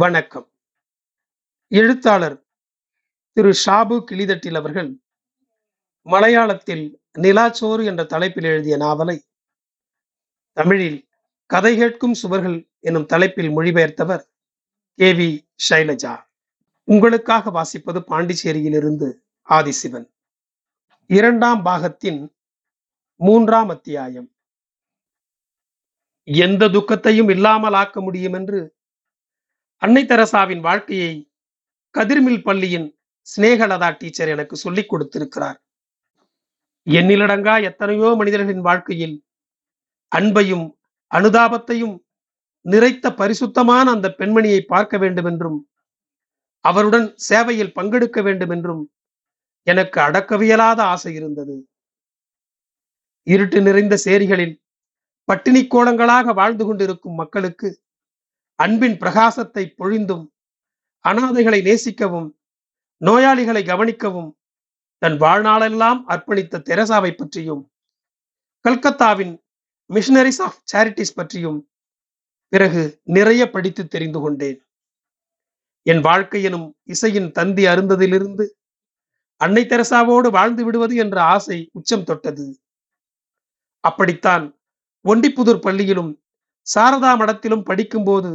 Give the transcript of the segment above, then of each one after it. வணக்கம். எழுத்தாளர் திரு ஷாபு கிளிதட்டில் அவர்கள் மலையாளத்தில் நிலாச்சோறு என்ற தலைப்பில் எழுதிய நாவலை தமிழில் கதை கேட்கும் சுவர்கள் என்னும் தலைப்பில் மொழிபெயர்த்தவர் கே.வி. சைலஜா. உங்களுக்காக வாசிப்பது பாண்டிச்சேரியிலிருந்து ஆதிசிவன். 2ஆம் பாகத்தின் 3ஆம் அத்தியாயம். எந்த துக்கத்தையும் இல்லாமல் ஆக்க முடியும் என்று அன்னை தெரசாவின் வாழ்க்கையை கதிர்மில் பள்ளியின் சினேகலதா டீச்சர் எனக்கு சொல்லிக் கொடுத்திருக்கிறார். எண்ணிலடங்கா எத்தனையோ மனிதர்களின் வாழ்க்கையில் அன்பையும் அனுதாபத்தையும் நிறைத்த பரிசுத்தமான அந்த பெண்மணியை பார்க்க வேண்டும் என்றும் அவருடன் சேவையில் பங்கெடுக்க வேண்டும் என்றும் எனக்கு அடக்கவியலாத ஆசை இருந்தது. இருட்டு நிறைந்த சேரிகளில் பட்டினி கோலங்களாக வாழ்ந்து கொண்டிருக்கும் மக்களுக்கு அன்பின் பிரகாசத்தை பொழிந்தும் அனாதைகளை நேசிக்கவும் நோயாளிகளை கவனிக்கவும் தன் வாழ்நாளெல்லாம் அர்ப்பணித்த தெரசாவை பற்றியும் கல்கத்தாவின் மிஷனரிஸ் ஆஃப் சேரிட்டிஸ் பற்றியும் பிறகு நிறைய படித்து தெரிந்து கொண்டேன். என் வாழ்க்கை எனும் இசையின் தந்தி அருந்ததிலிருந்து அன்னை தெரசாவோடு வாழ்ந்து விடுவது என்ற ஆசை உச்சம் தொட்டது. அப்படித்தான் ஒண்டிப்புதூர் பள்ளியிலும் சாரதா மடத்திலும் படிக்கும்போது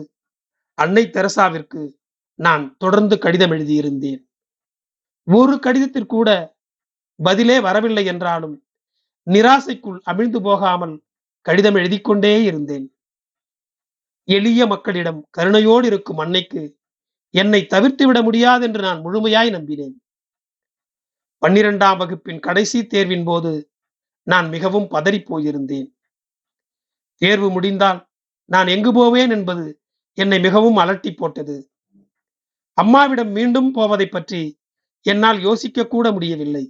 அன்னை தெரசாவிற்கு நான் தொடர்ந்து கடிதம் எழுதியிருந்தேன். ஒரு கடிதத்திற்கூட பதிலே வரவில்லை என்றாலும் நிராசைக்குள் அமிழ்ந்து போகாமல் கடிதம் எழுதி கொண்டே இருந்தேன். எளிய மக்களிடம் கருணையோடு இருக்கும் அன்னைக்கு என்னை தவிர்த்து விட முடியாது என்று நான் முழுமையாய் நம்பினேன். 12ஆம் வகுப்பின் கடைசி தேர்வின் போது நான் மிகவும் பதறி போயிருந்தேன். தேர்வு முடிந்தால் நான் எங்கு போவேன் என்பது என்னை மிகவும் அலட்டி போட்டது. அம்மாவிடம் மீண்டும் போவதை பற்றி என்னால் யோசிக்க கூட முடியவில்லை.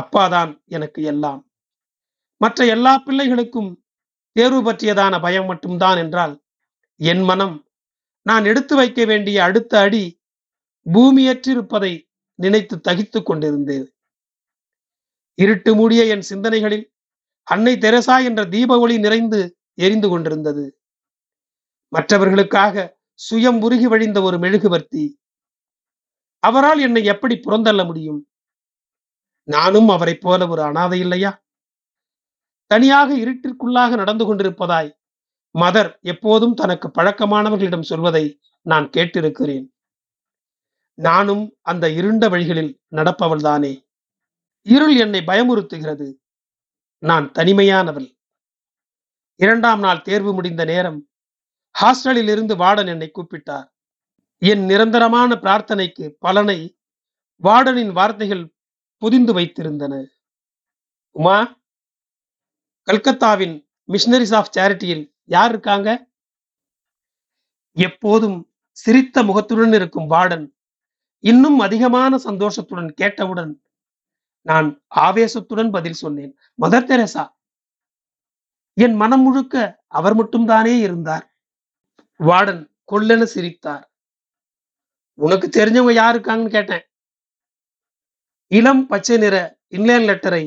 அப்பாதான் எனக்கு எல்லாம். மற்ற எல்லா பிள்ளைகளுக்கும் தேர்வு பற்றியதான பயம் மட்டும்தான் என்றால் என் மனம் நான் எடுத்து வைக்க வேண்டிய அடுத்த அடி பூமியற்றிருப்பதை நினைத்து தகித்து கொண்டிருந்தேன். இருட்டு மூடிய என் சிந்தனைகளில் அன்னை தெரசா என்ற தீப ஒளி நிறைந்து எரிந்து கொண்டிருந்தது. மற்றவர்களுக்காக சுயம் உருகி வழிந்த ஒரு மெழுகுவர்த்தி. அவரால் என்னை எப்படி புறந்தள்ள முடியும்? நானும் அவரை போல ஒரு அனாதை இல்லையா? தனியாக இருட்டிற்குள்ளாக நடந்து கொண்டிருப்பதாய் மதர் எப்போதும் தனக்கு பழக்கமானவர்களிடம் சொல்வதை நான் கேட்டிருக்கிறேன். நானும் அந்த இருண்ட வழிகளில் நடப்பவள்தானே. இருள் என்னை பயமுறுத்துகிறது. நான் தனிமையானவள். 2ஆம் நாள் தேர்வு முடிந்த நேரம் ஹாஸ்டலில் இருந்து வார்டன் என்னை கூப்பிட்டார். என் நிரந்தரமான பிரார்த்தனைக்கு பலனை வார்டனின் வார்த்தைகள் புதிந்து வைத்திருந்தன. உமா, கல்கத்தாவின் மிஷனரிஸ் ஆஃப் சேரிட்டியில் யார் இருக்காங்க? எப்போதும் சிரித்த முகத்துடன் இருக்கும் வார்டன் இன்னும் அதிகமான சந்தோஷத்துடன் கேட்டவுடன் நான் ஆவேசத்துடன் பதில் சொன்னேன், மதர் தெரசா. என் மனம் முழுக்க அவர் மட்டும்தானே இருந்தார். வார்டன் கொல்லென சிரித்தார். உனக்கு தெரிஞ்சவங்க யார் இருக்காங்கன்னு கேட்டேன். இளம் பச்சை நிற இன்லேண்ட் லெட்டரை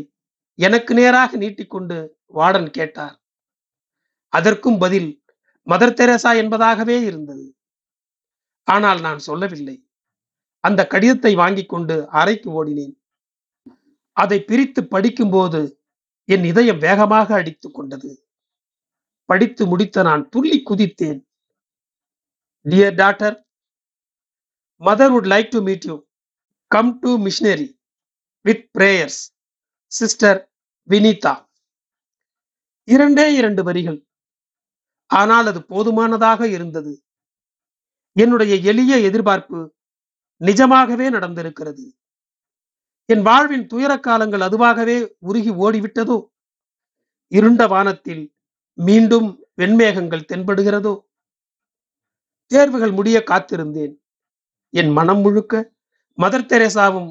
எனக்கு நேராக நீட்டிக்கொண்டு வார்டன் கேட்டார். அதற்கும் பதில் மதர் தெரசா என்பதாகவே இருந்தது. ஆனால் நான் சொல்லவில்லை. அந்த கடிதத்தை வாங்கி கொண்டு அறைக்கு ஓடினேன். அதை பிரித்து படிக்கும்போது என் இதயம் வேகமாக அடித்து கொண்டது. படித்து முடித்த நான் துள்ளி குதித்தேன். Dear daughter, mother would like to meet you. Come to missionary with prayers. Sister Vinitha. 2 வரிகள். ஆனால் அது போதுமானதாக இருந்தது. என்னுடைய எளிய எதிர்பார்ப்பு நிஜமாகவே நடந்திருக்கிறது. என் வாழ்வின் துயர காலங்கள் அதுவாகவே உருகி ஓடிவிட்டதோ? இருண்ட வானத்தில் மீண்டும் வெண்மேகங்கள் தென்படுகிறதோ? தேர்வுகள் முடிய காத்திருந்தேன். என் மனம் முழுக்க மதர் தெரேசாவும்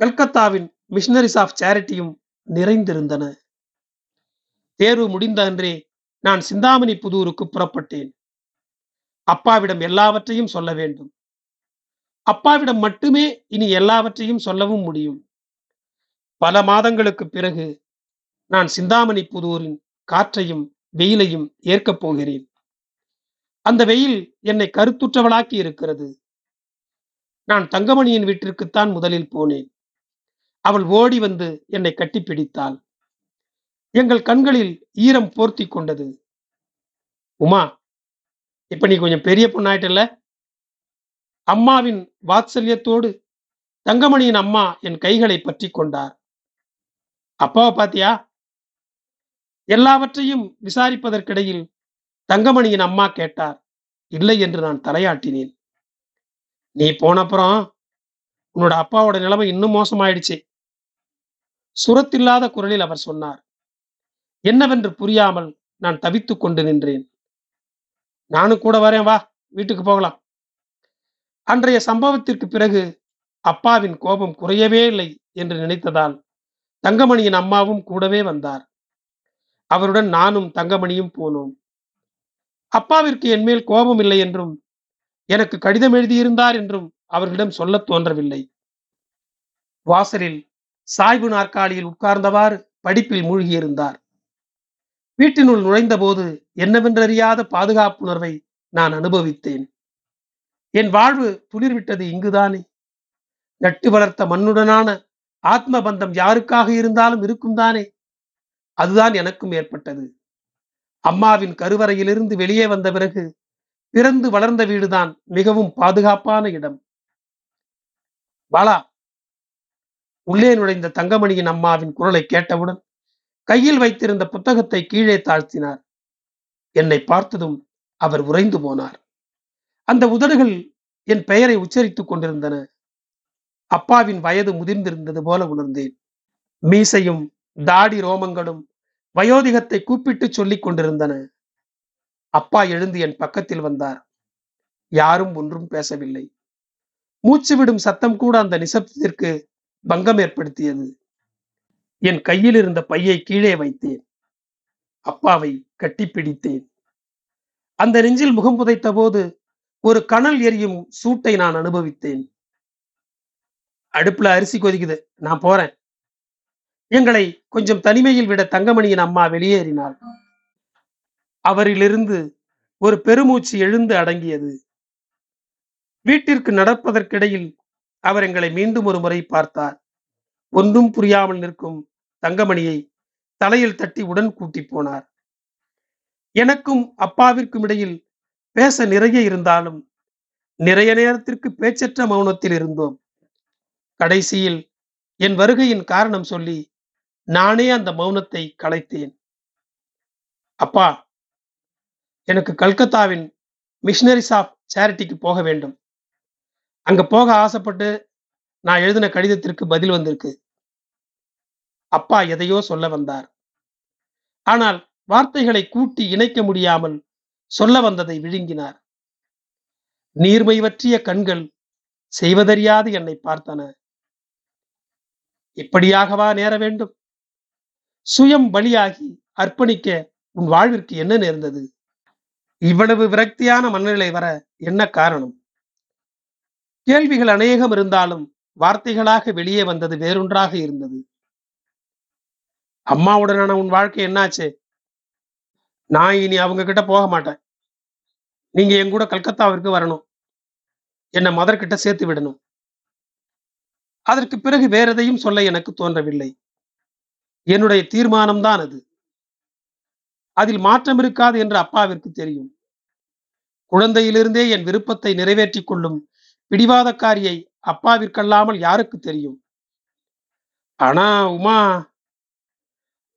கல்கத்தாவின் மிஷனரிஸ் ஆஃப் சேரிட்டியும் நிறைந்திருந்தன. தேர்வு முடிந்த அன்றே நான் சிந்தாமணி புதூருக்கு புறப்பட்டேன். அப்பாவிடம் எல்லாவற்றையும் சொல்ல வேண்டும். அப்பாவிடம் மட்டுமே இனி எல்லாவற்றையும் சொல்லவும் முடியும். பல மாதங்களுக்கு பிறகு நான் சிந்தாமணி புதூரின் காற்றையும் வெயிலையும் ஏற்கப் போகிறேன். அந்த வெயில் என்னை கருத்துற்றவனாக்கி இருக்கிறது. நான் தங்கமணியின் வீட்டிற்குத்தான் முதலில் போனேன். அவள் ஓடி வந்து என்னை கட்டிப்பிடித்தாள். எங்கள் கண்களில் ஈரம் போர்த்தி கொண்டது. உமா, இப்ப நீ கொஞ்சம் பெரிய பொண்ணாயிட்டல்ல? அம்மாவின் வாத்சல்யத்தோடு தங்கமணியின் அம்மா என் கைகளை பற்றி கொண்டார். அப்பாவை பாத்தியா? எல்லாவற்றையும் விசாரிப்பதற்கிடையில் தங்கமணியின் அம்மா கேட்டார். இல்லை என்று நான் தலையாட்டினேன். நீ போனப்புறம் உன்னோட அப்பாவோட நிலைமை இன்னும் மோசமாயிடுச்சு, சுரத்தில்லாத குரலில் அவர் சொன்னார். என்னவென்று புரியாமல் நான் தவித்து கொண்டு நின்றேன். நானும் கூட வரேன், வா, வீட்டுக்கு போகலாம். அன்றைய சம்பவத்திற்கு பிறகு அப்பாவின் கோபம் குறையவே இல்லை என்று நினைத்ததால் தங்கமணியின் அம்மாவும் கூடவே வந்தார். அவருடன் நானும் தங்கமணியும் போனோம். அப்பாவிற்கு என்மேல் கோபம் இல்லை என்றும் எனக்கு கடிதம் எழுதியிருந்தார் என்றும் அவர்களிடம் சொல்ல தோன்றவில்லை. வாசலில் சாய்வு நாற்காலியில் உட்கார்ந்தவாறு படிப்பில் மூழ்கியிருந்தார். வீட்டினுள் நுழைந்த போது என்னவென்றறியாத பாதுகாப்புணர்வை நான் அனுபவித்தேன். என் வாழ்வு துளிர்விட்டது இங்குதானே. நட்டு வளர்த்த மண்ணுடனான ஆத்ம பந்தம் யாருக்காக இருந்தாலும் இருக்கும் தானே. அதுதான் எனக்கும் ஏற்பட்டது. அம்மாவின் கருவறையிலிருந்து வெளியே வந்த பிறகு பிறந்து வளர்ந்த வீடுதான் மிகவும் பாதுகாப்பான இடம். பாலா, உள்ளே நுழைந்த தங்கமணியின் அம்மாவின் குரலை கேட்டவுடன் கையில் வைத்திருந்த புத்தகத்தை கீழே தாழ்த்தினார். என்னை பார்த்ததும் அவர் உறைந்து போனார். அந்த உதடுகள் என் பெயரை உச்சரித்துக் கொண்டிருந்தன. அப்பாவின் வயது முதிர்ந்திருந்தது போல உணர்ந்தேன். மீசையும் தாடி ரோமங்களும் வயோதிகத்தை கூப்பிட்டு சொல்லிக் கொண்டிருந்தன. அப்பா எழுந்து என் பக்கத்தில் வந்தார். யாரும் ஒன்றும் பேசவில்லை. மூச்சு விடும் சத்தம் கூட அந்த நிசப்தத்திற்கு பங்கம் ஏற்படுத்தியது. என் கையில் இருந்த பையை கீழே வைத்தேன். அப்பாவை கட்டிப்பிடித்தேன். அந்த நெஞ்சில் முகம் புதைத்த போது ஒரு கனல் எரியும் சூட்டை நான் அனுபவித்தேன். அடுப்புல அரிசி கொதிக்குது, நான் போறேன். எங்களை கொஞ்சம் தனிமையில் விட தங்கமணியின் அம்மா வெளியேறினாள். அவரிலிருந்து ஒரு பெருமூச்சு எழுந்து அடங்கியது. வீட்டிற்கு நடப்பதற்கிடையில் அவர் எங்களை மீண்டும் ஒரு முறை பார்த்தார். ஒன்றும் புரியாமல் நிற்கும் தங்கமணியை தலையில் தட்டி உடன் கூட்டி போனார். எனக்கும் அப்பாவிற்கும் இடையில் பேச நிறைய இருந்தாலும் நிறைய நேரத்திற்கு பேச்சற்ற மௌனத்தில் இருந்தோம். கடைசியில் என் வருகையின் காரணம் சொல்லி நானே அந்த மௌனத்தை கலைத்தேன். அப்பா, எனக்கு கல்கத்தாவின் மிஷனரிஸ் ஆஃப் சேரிட்டிக்கு போக வேண்டும். அங்க போக ஆசைப்பட்டு நான் எழுதின கடிதத்திற்கு பதில் வந்திருக்கு. அப்பா எதையோ சொல்ல வந்தார். ஆனால் வார்த்தைகளை கூட்டி இணைக்க முடியாமல் சொல்ல வந்ததை விழுங்கினார். நீர்மை வற்றிய கண்கள் செய்வதறியாது என்னை பார்த்தன. இப்படியாகவா நேர வேண்டும்? சுயம் பலியாகி அர்ப்பணிக்க உன் வாழ்விற்கு என்ன நேர்ந்தது? இவ்வளவு விரக்தியான மனநிலை வர என்ன காரணம்? கேள்விகள் அநேகம் இருந்தாலும் வார்த்தைகளாக வெளியே வந்தது வேறொன்றாக இருந்தது. அம்மாவுடனான உன் வாழ்க்கை என்னாச்சு? நான் இனி அவங்க கிட்ட போக மாட்டேன். நீங்க என் கூட கல்கத்தாவிற்கு வரணும். என்னை மதர்கிட்ட சேர்த்து விடணும். அதற்கு பிறகு வேற எதையும் சொல்ல எனக்கு தோன்றவில்லை. என்னுடைய தீர்மானம்தான் அது. அதில் மாற்றம் இருக்காது என்று அப்பாவிற்கு தெரியும். குழந்தையிலிருந்தே என் விருப்பத்தை நிறைவேற்றி கொள்ளும் பிடிவாதக்காரியை அப்பாவிற்கல்லாமல் யாருக்கு தெரியும்? ஆனா உமா,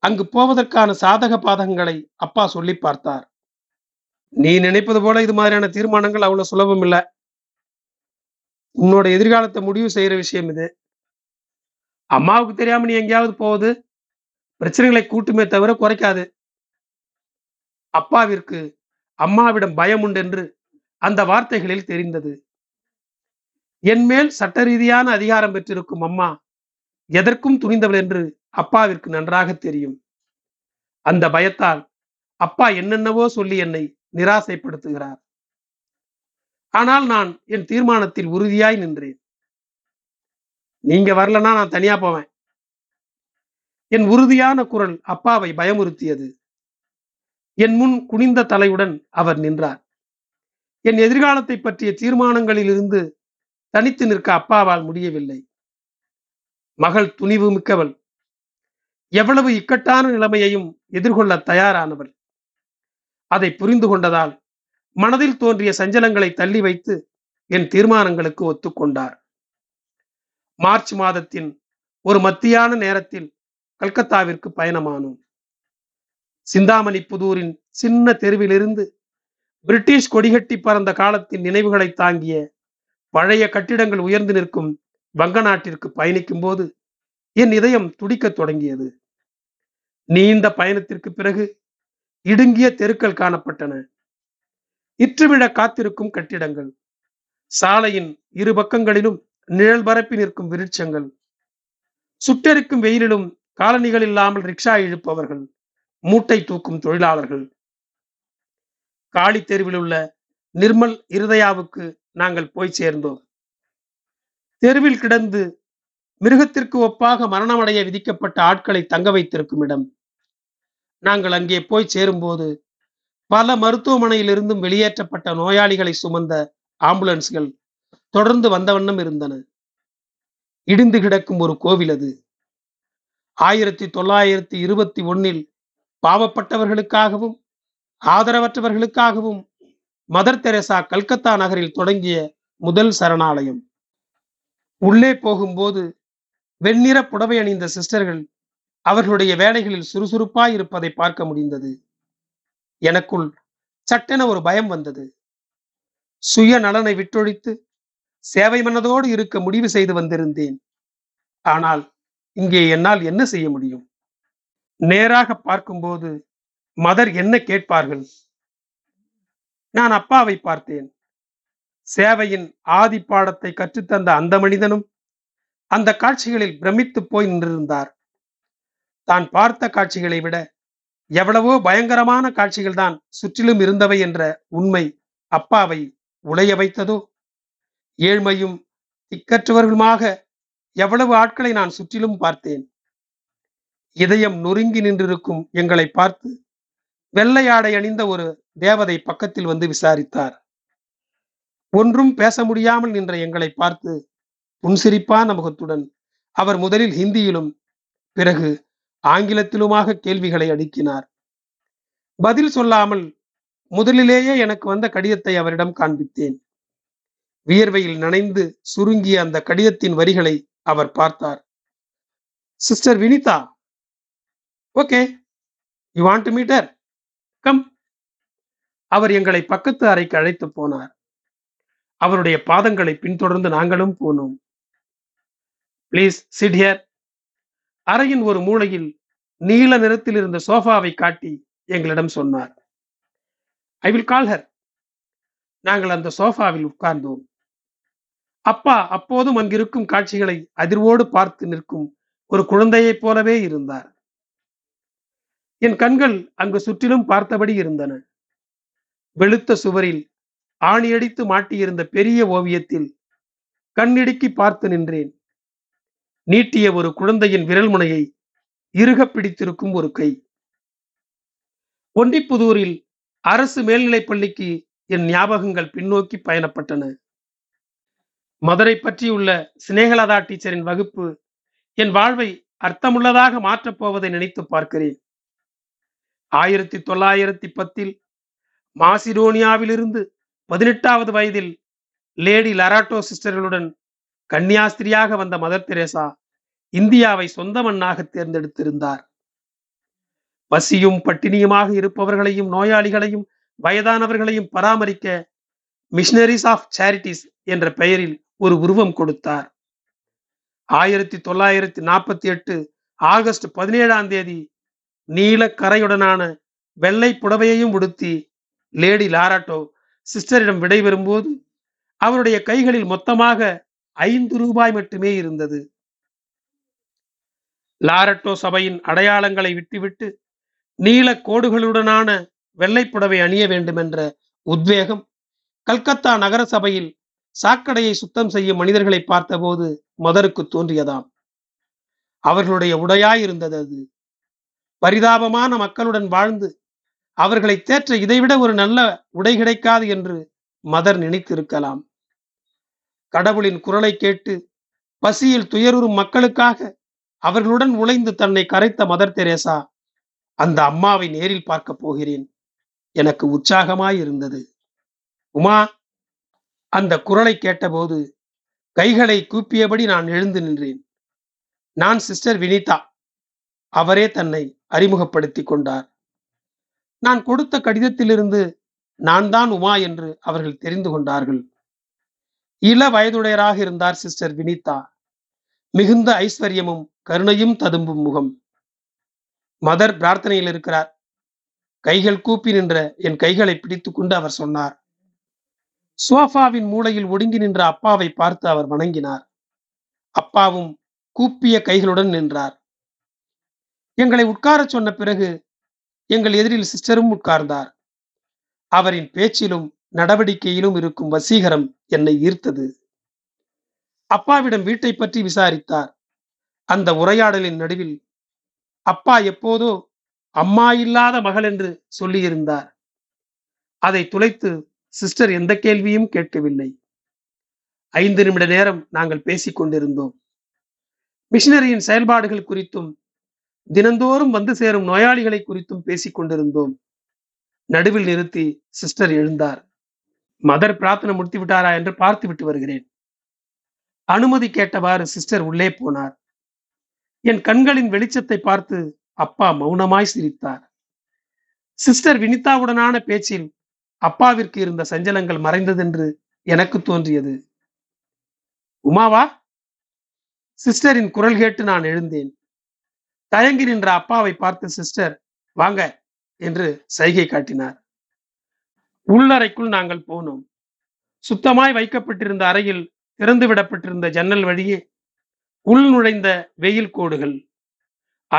அங்கு போவதற்கான சாதக பாதகங்களை அப்பா சொல்லி பார்த்தார். நீ நினைப்பது போல இது மாதிரியான தீர்மானங்கள் அவ்வளவு சுலபம் இல்லை. உன்னோட எதிர்காலத்தை முடிவு செய்யற விஷயம் இது. அம்மாவுக்கு தெரியாம நீ எங்கேயாவது போவது பிரச்சனைகளை கூட்டுமே தவிர குறைக்காது. அப்பாவிற்கு அம்மாவிடம் பயம் உண்டென்று அந்த வார்த்தைகளில் தெரிந்தது. என் மேல் சட்ட ரீதியான அதிகாரம் பெற்றிருக்கும் அம்மா எதற்கும் துணிந்தவள் என்று அப்பாவிற்கு நன்றாக தெரியும். அந்த பயத்தால் அப்பா என்னென்னவோ சொல்லி என்னை நிராசைப்படுத்துகிறார். ஆனால் நான் என் தீர்மானத்தில் உறுதியாய் நின்றேன். நீங்க வரலன்னா நான் தனியா போவேன். என் உறுதியான குரல் அப்பாவை பயமுறுத்தியது. என் முன் குனிந்த தலையுடன் அவர் நின்றார். என் எதிர்காலத்தை பற்றிய தீர்மானங்களில் இருந்து தனித்து நிற்க அப்பாவால் முடியவில்லை. மகள் துணிவு மிக்கவள், எவ்வளவு இக்கட்டான நிலைமையையும் எதிர்கொள்ள தயாரானவள். அதை புரிந்து கொண்டதால் மனதில் தோன்றிய சஞ்சலங்களை தள்ளி வைத்து என் தீர்மானங்களுக்கு ஒத்துக்கொண்டார். மார்ச் மாதத்தின் ஒரு மத்தியான நேரத்தில் கல்கத்தாவிற்கு பயணமானோம். சிந்தாமணி புதூரின் சின்ன தெருவிலிருந்து பிரிட்டிஷ் கொடிகட்டி பறந்த காலத்தின் நினைவுகளை தாங்கிய பழைய கட்டிடங்கள் உயர்ந்து நிற்கும் வங்க நாட்டிற்கு பயணிக்கும் போது என் இதயம் துடிக்க தொடங்கியது. நீண்ட பயணத்திற்கு பிறகு இடுங்கிய தெருக்கள் காணப்பட்டன. இற்றுவிழ காத்திருக்கும் கட்டிடங்கள், சாலையின் இரு பக்கங்களிலும் நிழல் பரப்பி நிற்கும் விருட்சங்கள், சுட்டெரிக்கும் வெயிலிலும் காலணிகள் இல்லாமல் ரிக்ஷா இழுப்பவர்கள், மூட்டை தூக்கும் தொழிலாளர்கள். காளி தெருவில் உள்ள நிர்மல் இருதயாவுக்கு நாங்கள் போய் சேர்ந்தோம். தெருவில் கிடந்து மிருகத்திற்கு ஒப்பாக மரணமடைய விதிக்கப்பட்ட ஆட்களை தங்க வைத்திருக்கும் இடம். நாங்கள் அங்கே போய் சேரும்போது பல மருத்துவமனையிலிருந்தும் வெளியேற்றப்பட்ட நோயாளிகளை சுமந்த ஆம்புலன்ஸ்கள் தொடர்ந்து வந்த வண்ணம் இருந்தன. இடிந்து கிடக்கும் ஒரு கோவில் அது. 1921 பாவப்பட்டவர்களுக்காகவும் ஆதரவற்றவர்களுக்காகவும் மதர் தெரேசா கல்கத்தா நகரில் தொடங்கிய முதல் சரணாலயம். உள்ளே போகும்போது வெண்ணிற புடவை அணிந்த சிஸ்டர்கள் அவர்களுடைய வேலைகளில் சுறுசுறுப்பாய் இருப்பதை பார்க்க முடிந்தது. எனக்குள் சட்டென ஒரு பயம் வந்தது. சுய நலனை விட்டொழித்து சேவை மனதோடு இருக்க முடிவு செய்து வந்திருந்தேன். ஆனால் இங்கே என்னால் என்ன செய்ய முடியும்? நேராக பார்க்கும்போது மதர் என்ன கேட்பார்கள்? நான் அப்பாவை பார்த்தேன். சேவையின் ஆதி பாடத்தை கற்றுத்தந்த அந்த மனிதனும் அந்த காட்சிகளில் பிரமித்து போய் நின்றிருந்தார். தான் பார்த்த காட்சிகளை விட எவ்வளவோ பயங்கரமான காட்சிகள் தான் சுற்றிலும் இருந்தவை என்ற உண்மை அப்பாவை உலைய வைத்ததோ? ஏழ்மையும் திக்கற்றவர்களுமாக எவ்வளவு ஆட்களை நான் சுற்றிலும் பார்த்தேன். இதயம் நொறுங்கி நின்றிருக்கும் எங்களை பார்த்து வெள்ளையாடை அணிந்த ஒரு தேவதை பக்கத்தில் வந்து விசாரித்தார். ஒன்றும் பேச முடியாமல் நின்ற எங்களை பார்த்து புன்சிரிப்பான முகத்துடன் அவர் முதலில் ஹிந்தியிலும் பிறகு ஆங்கிலத்திலுமாக கேள்விகளை அடுக்கினார். பதில் சொல்லாமல் முதலிலேயே எனக்கு வந்த கடிதத்தை அவரிடம் காண்பித்தேன். வியர்வையில் நனைந்து சுருங்கிய அந்த கடிதத்தின் வரிகளை அவர் பார்த்தார். Sister Vinitha, okay, you want to meet her, come. அவர் எங்களை பக்கத்து அறைக்கு அழைத்து போனார். அவருடைய பாதங்களை பின்தொடர்ந்து நாங்களும் போனோம். Please sit here. அறையின் ஒரு மூலையில் நீல நிறத்தில் இருந்த சோஃபாவை காட்டி எங்களிடம் சொன்னார். I will call her. நாங்கள் அந்த சோஃபாவில் உட்கார்ந்தோம். அப்பா அப்போதும் அங்கிருக்கும் காட்சிகளை அதிர்வோடு பார்த்து நிற்கும் ஒரு குழந்தையைப் போலவே இருந்தார். என் கண்கள் அங்கு சுற்றிலும் பார்த்தபடி இருந்தன. வெளுத்த சுவரில் ஆணியடித்து மாட்டியிருந்த பெரிய ஓவியத்தில் கண்ணிடுக்கி பார்த்து நின்றேன். நீட்டிய ஒரு குழந்தையின் விரல் முனையை இறுக பிடித்திருக்கும் ஒரு கை. ஒண்டிப்புதூரில் அரசு மேல்நிலைப் பள்ளிக்கு என் ஞாபகங்கள் பின்னோக்கி பயணப்பட்டன. மதுரை பற்றியுள்ள சினேகலதா டீச்சரின் வகுப்பு என் வாழ்வை அர்த்தமுள்ளதாக மாற்றப்போவதை நினைத்து பார்க்கிறேன். 1910 மாசிடோனியாவிலிருந்து 18வது வயதில் லேடி லராட்டோ சிஸ்டர்களுடன் கன்னியாஸ்திரியாக வந்த மதர் தெரேசா இந்தியாவை சொந்த மண்ணாக தேர்ந்தெடுத்திருந்தார். பசியும் பட்டினியுமாக இருப்பவர்களையும் நோயாளிகளையும் வயதானவர்களையும் பராமரிக்க மிஷனரிஸ் ஆஃப் சேரிட்டிஸ் என்ற பெயரில் ஒரு உருவம் கொடுத்தார். 1948 ஆகஸ்ட் 17 நீல கரையுடனான வெள்ளை புடவையையும் உடுத்தி லேடி லாராட்டோ சிஸ்டரிடம் விடைபெறும்போது அவருடைய கைகளில் மொத்தமாக ₹5 மட்டுமே இருந்தது. லாரட்டோ சபையின் அடையாளங்களை விட்டுவிட்டு நீல கோடுகளுடனான வெள்ளைப்புடவை அணிய வேண்டுமென்ற உத்வேகம் கல்கத்தா நகர சபையில் சாக்கடையை சுத்தம் செய்யும் மனிதர்களை பார்த்தபோது மதருக்கு தோன்றியதாம். அவர்களுடைய உடையாயிருந்தது அது. பரிதாபமான மக்களுடன் வாழ்ந்து அவர்களை தேற்ற இதைவிட ஒரு நல்ல உடை கிடைக்காது என்று மதர் நினைத்திருக்கலாம். கடவுளின் குரலை கேட்டு பசியில் துயருறும் மக்களுக்காக அவர்களுடன் உழைந்து தன்னை கரைத்த மதர் தெரேசா, அந்த அம்மாவை நேரில் பார்க்க போகிறேன், எனக்கு உற்சாகமாயிருந்தது. உமா, அந்த குரலை கேட்டபோது கைகளை கூப்பியபடி நான் எழுந்து நின்றேன். நான் சிஸ்டர் வினிதா. அவரே தன்னை அறிமுகப்படுத்தி கொண்டார். நான் கொடுத்த கடிதத்திலிருந்து நான் தான் உமா என்று அவர்கள் தெரிந்து கொண்டார்கள். இள வயதுடையராக இருந்தார் சிஸ்டர் வினிதா. மிகுந்த ஐஸ்வர்யமும் கருணையும் ததும்பும் முகம். மதர் பிரார்த்தனையில் இருக்கிறார். கைகள் கூப்பி நின்ற என் கைகளை பிடித்து கொண்டு அவர் சொன்னார். சோஃபாவின் மூலையில் ஒடுங்கி நின்ற அப்பாவை பார்த்து அவர் வணங்கினார். அப்பாவும் கூப்பிய கைகளுடன் நின்றார். எங்களை உட்கார சொன்ன பிறகு எங்கள் எதிரில் சிஸ்டரும் உட்கார்ந்தார். அவரின் பேச்சிலும் நடவடிக்கையிலும் இருக்கும் வசீகரம் என்னை ஈர்த்தது. அப்பாவிடம் வீட்டை பற்றி விசாரித்தார். அந்த உரையாடலின் நடுவில் அப்பா எப்போதோ அம்மா இல்லாத மகள் என்று சொல்லியிருந்தார். அதை துளைத்து சிஸ்டர் எந்த கேள்வியும் கேட்கவில்லை. 5 நிமிட நேரம் நாங்கள் பேசிக் கொண்டிருந்தோம். மிஷினரியின் செயல்பாடுகள் குறித்தும் தினந்தோறும் வந்து சேரும் நோயாளிகளை குறித்தும் பேசிக் கொண்டிருந்தோம். நடுவில் நிறுத்தி சிஸ்டர் எழுந்தார். மதர் பிரார்த்தனை முடித்து விட்டாரா என்று பார்த்து விட்டு வருகிறேன். அனுமதி கேட்டவாறு சிஸ்டர் உள்ளே போனார். என் கண்களின் வெளிச்சத்தை பார்த்து அப்பா மௌனமாய் சிரித்தார். சிஸ்டர் வினிதாவுடனான பேச்சில் அப்பாவிற்கு இருந்த சஞ்சலங்கள் மறைந்ததென்று எனக்கு தோன்றியது. உமாவா? சிஸ்டரின் குரல் கேட்டு நான் எழுந்தேன். தயங்கி நின்ற அப்பாவை பார்த்து சிஸ்டர் வாங்க என்று சைகை காட்டினார். உள்ளறைக்குள் நாங்கள் போனோம். சுத்தமாய் வைக்கப்பட்டிருந்த அறையில் திறந்து விடப்பட்டிருந்த ஜன்னல் வழியே உள் நுழைந்த வெயில் கோடுகள்.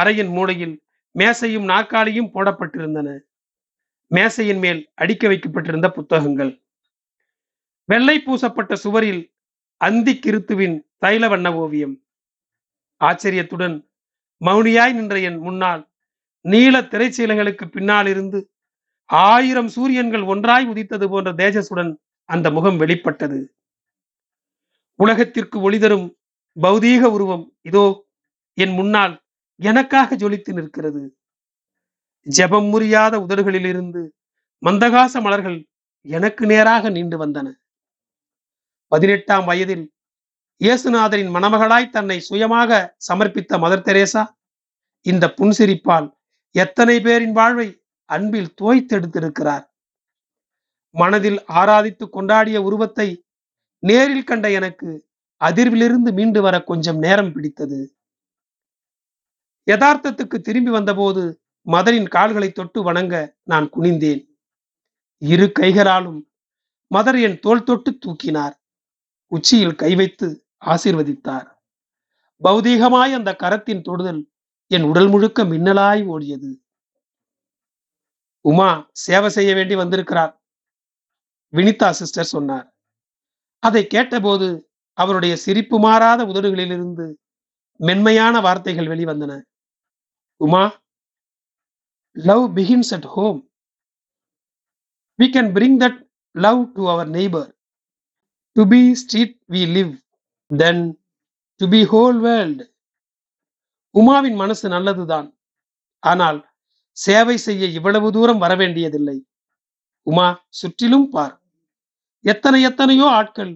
அறையின் மூலையில் மேசையும் நாற்காலியும் போடப்பட்டிருந்தன. மேசையின் மேல் அடுக்கி வைக்கப்பட்டிருந்த புத்தகங்கள். வெள்ளை பூசப்பட்ட சுவரில் அந்தி கிறித்துவின் தைல வண்ண ஓவியம். ஆச்சரியத்துடன் மௌனியாய் நின்ற என் முன்னால் நீல திரைச்சீலைகளுக்கு பின்னால் இருந்து 1000 சூரியன்கள் ஒன்றாய் உதித்தது போன்ற தேஜசுடன் அந்த முகம் வெளிப்பட்டது. உலகத்திற்கு ஒளி தரும் பௌதீக உருவம் இதோ என் முன்னால் எனக்காக ஜொலித்து நிற்கிறது. ஜெபம் முறியாத உதடுகளிலிருந்து மந்தகாச மலர்கள் எனக்கு நேராக நீண்டு வந்தன. 18ஆம் வயதில் இயேசுநாதரின் மணமகளாய் தன்னை சுயமாக சமர்ப்பித்த மதர் தெரேசா இந்த புன்சிரிப்பால் எத்தனை பேரின் வாழ்வை அன்பில் தோய்த்தெடுத்திருக்கிறார். மனதில் ஆராதித்து கொண்டாடிய உருவத்தை நேரில் கண்ட எனக்கு அதிர்விலிருந்து மீண்டு வர கொஞ்சம் நேரம் பிடித்தது. யதார்த்தத்துக்கு திரும்பி வந்தபோது மதரின் கால்களை தொட்டு வணங்க நான் குனிந்தேன். இரு கைகளாலும் மதர் என் தோள் தொட்டு தூக்கினார். உச்சியில் கை வைத்து ஆசீர்வதித்தார். பௌதீகமாய் அந்த கரத்தின் தொடுதல் என் உடல் முழுக்க மின்னலாய் ஓடியது. உமா சேவை செய்ய வேண்டி வந்திருக்கிறார், வினிதா சிஸ்டர் சொன்னார். அதை கேட்டபோது அவருடைய சிரிப்பு மாறாத உதடுகளிலிருந்து மென்மையான வார்த்தைகள் வெளிவந்தன. Uma, love begins at home. We can bring that love to our neighbor. To be street we live, then to be whole world. உமாவின் மனசு நல்லதுதான், ஆனால் சேவை செய்ய இவ்வளவு தூரம் வரவேண்டியதில்லை. உமா, சுற்றிலும் பார், எத்தனையோ ஆட்கள்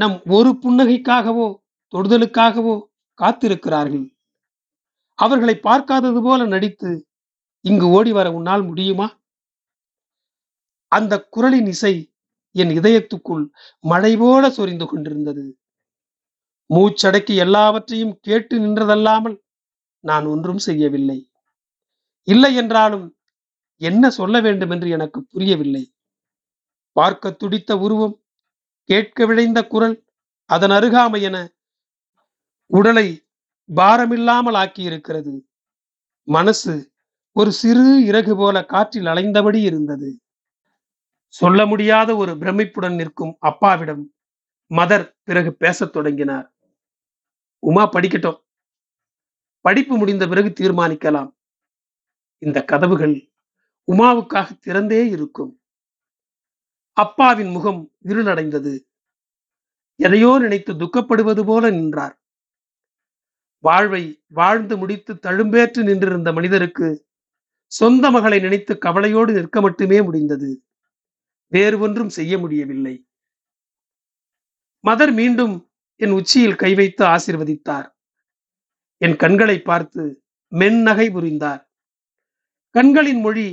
நம் ஒரு புன்னகைக்காகவோ தொடுதலுக்காகவோ காத்திருக்கிறார்கள். அவர்களை பார்க்காதது போல நடித்து இங்கு ஓடி வர உன்னால் முடியுமா? அந்த குரலின் இசை என் இதயத்துக்குள் மழை போல சொரிந்து கொண்டிருந்தது. மூச்சடக்கி எல்லாவற்றையும் கேட்டு நின்றதல்லாமல் நான் ஒன்றும் செய்யவில்லை. இல்லை என்றாலும் என்ன சொல்ல வேண்டும் என்று எனக்கு புரியவில்லை. பார்க்க துடித்த உருவம், கேட்க விழைந்த குரல், அதன் அருகாமை என உடலை பாரமில்லாமல் ஆக்கியிருக்கிறது. மனசு ஒரு சிறு இறகு போல காற்றில் அலைந்தபடி இருந்தது. சொல்ல முடியாத ஒரு பிரமிப்புடன் நிற்கும் அப்பாவிடம் மதர் பிறகு பேசத் தொடங்கினார். உமா படிக்கட்டும், படிப்பு முடிந்த பிறகு தீர்மானிக்கலாம். இந்த கதவுகள் உமாவுக்காக திறந்தே இருக்கும். அப்பாவின் முகம் இருளடைந்தது. எதையோ நினைத்து துக்கப்படுவது போல நின்றார். வாழ்வை வாழ்ந்து முடித்து தழும்பேற்று நின்றிருந்த மனிதருக்கு சொந்த மகளை நினைத்து கவலையோடு நிற்க மட்டுமே முடிந்தது. வேறு ஒன்றும் செய்ய முடியவில்லை. மதர் மீண்டும் என் உச்சியில் கை வைத்து ஆசீர்வதித்தார். என் கண்களை பார்த்து மென்னகை புரிந்தார். கண்களின் மொழி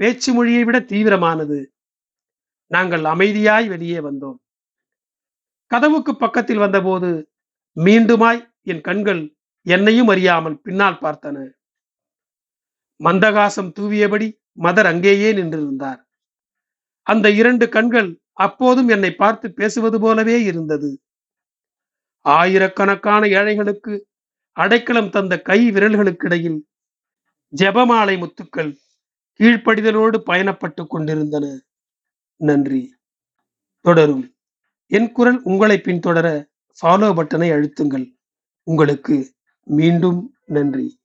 பேச்சு மொழியை விட தீவிரமானது. நாங்கள் அமைதியாய் வெளியே வந்தோம். கதவுக்கு பக்கத்தில் வந்தபோது மீண்டுமாய் என் கண்கள் என்னையும் அறியாமல் பின்னால் பார்த்தன. மந்தகாசம் தூவியபடி மதர் அங்கேயே நின்றிருந்தார். அந்த இரண்டு கண்கள் அப்போதும் என்னை பார்த்து பேசுவது போலவே இருந்தது. ஆயிரக்கணக்கான ஏழைகளுக்கு அடைக்கலம் தந்த கை விரல்களுக்கிடையில் ஜெபமாலை முத்துக்கள் கீழ்ப்படிதலோடு பயணப்பட்டு கொண்டிருந்தன. நன்றி. தொடரும். என் குரல் உங்களை பின்தொடர ஃபாலோ பட்டனை அழுத்துங்கள். உங்களுக்கு மீண்டும் நன்றி.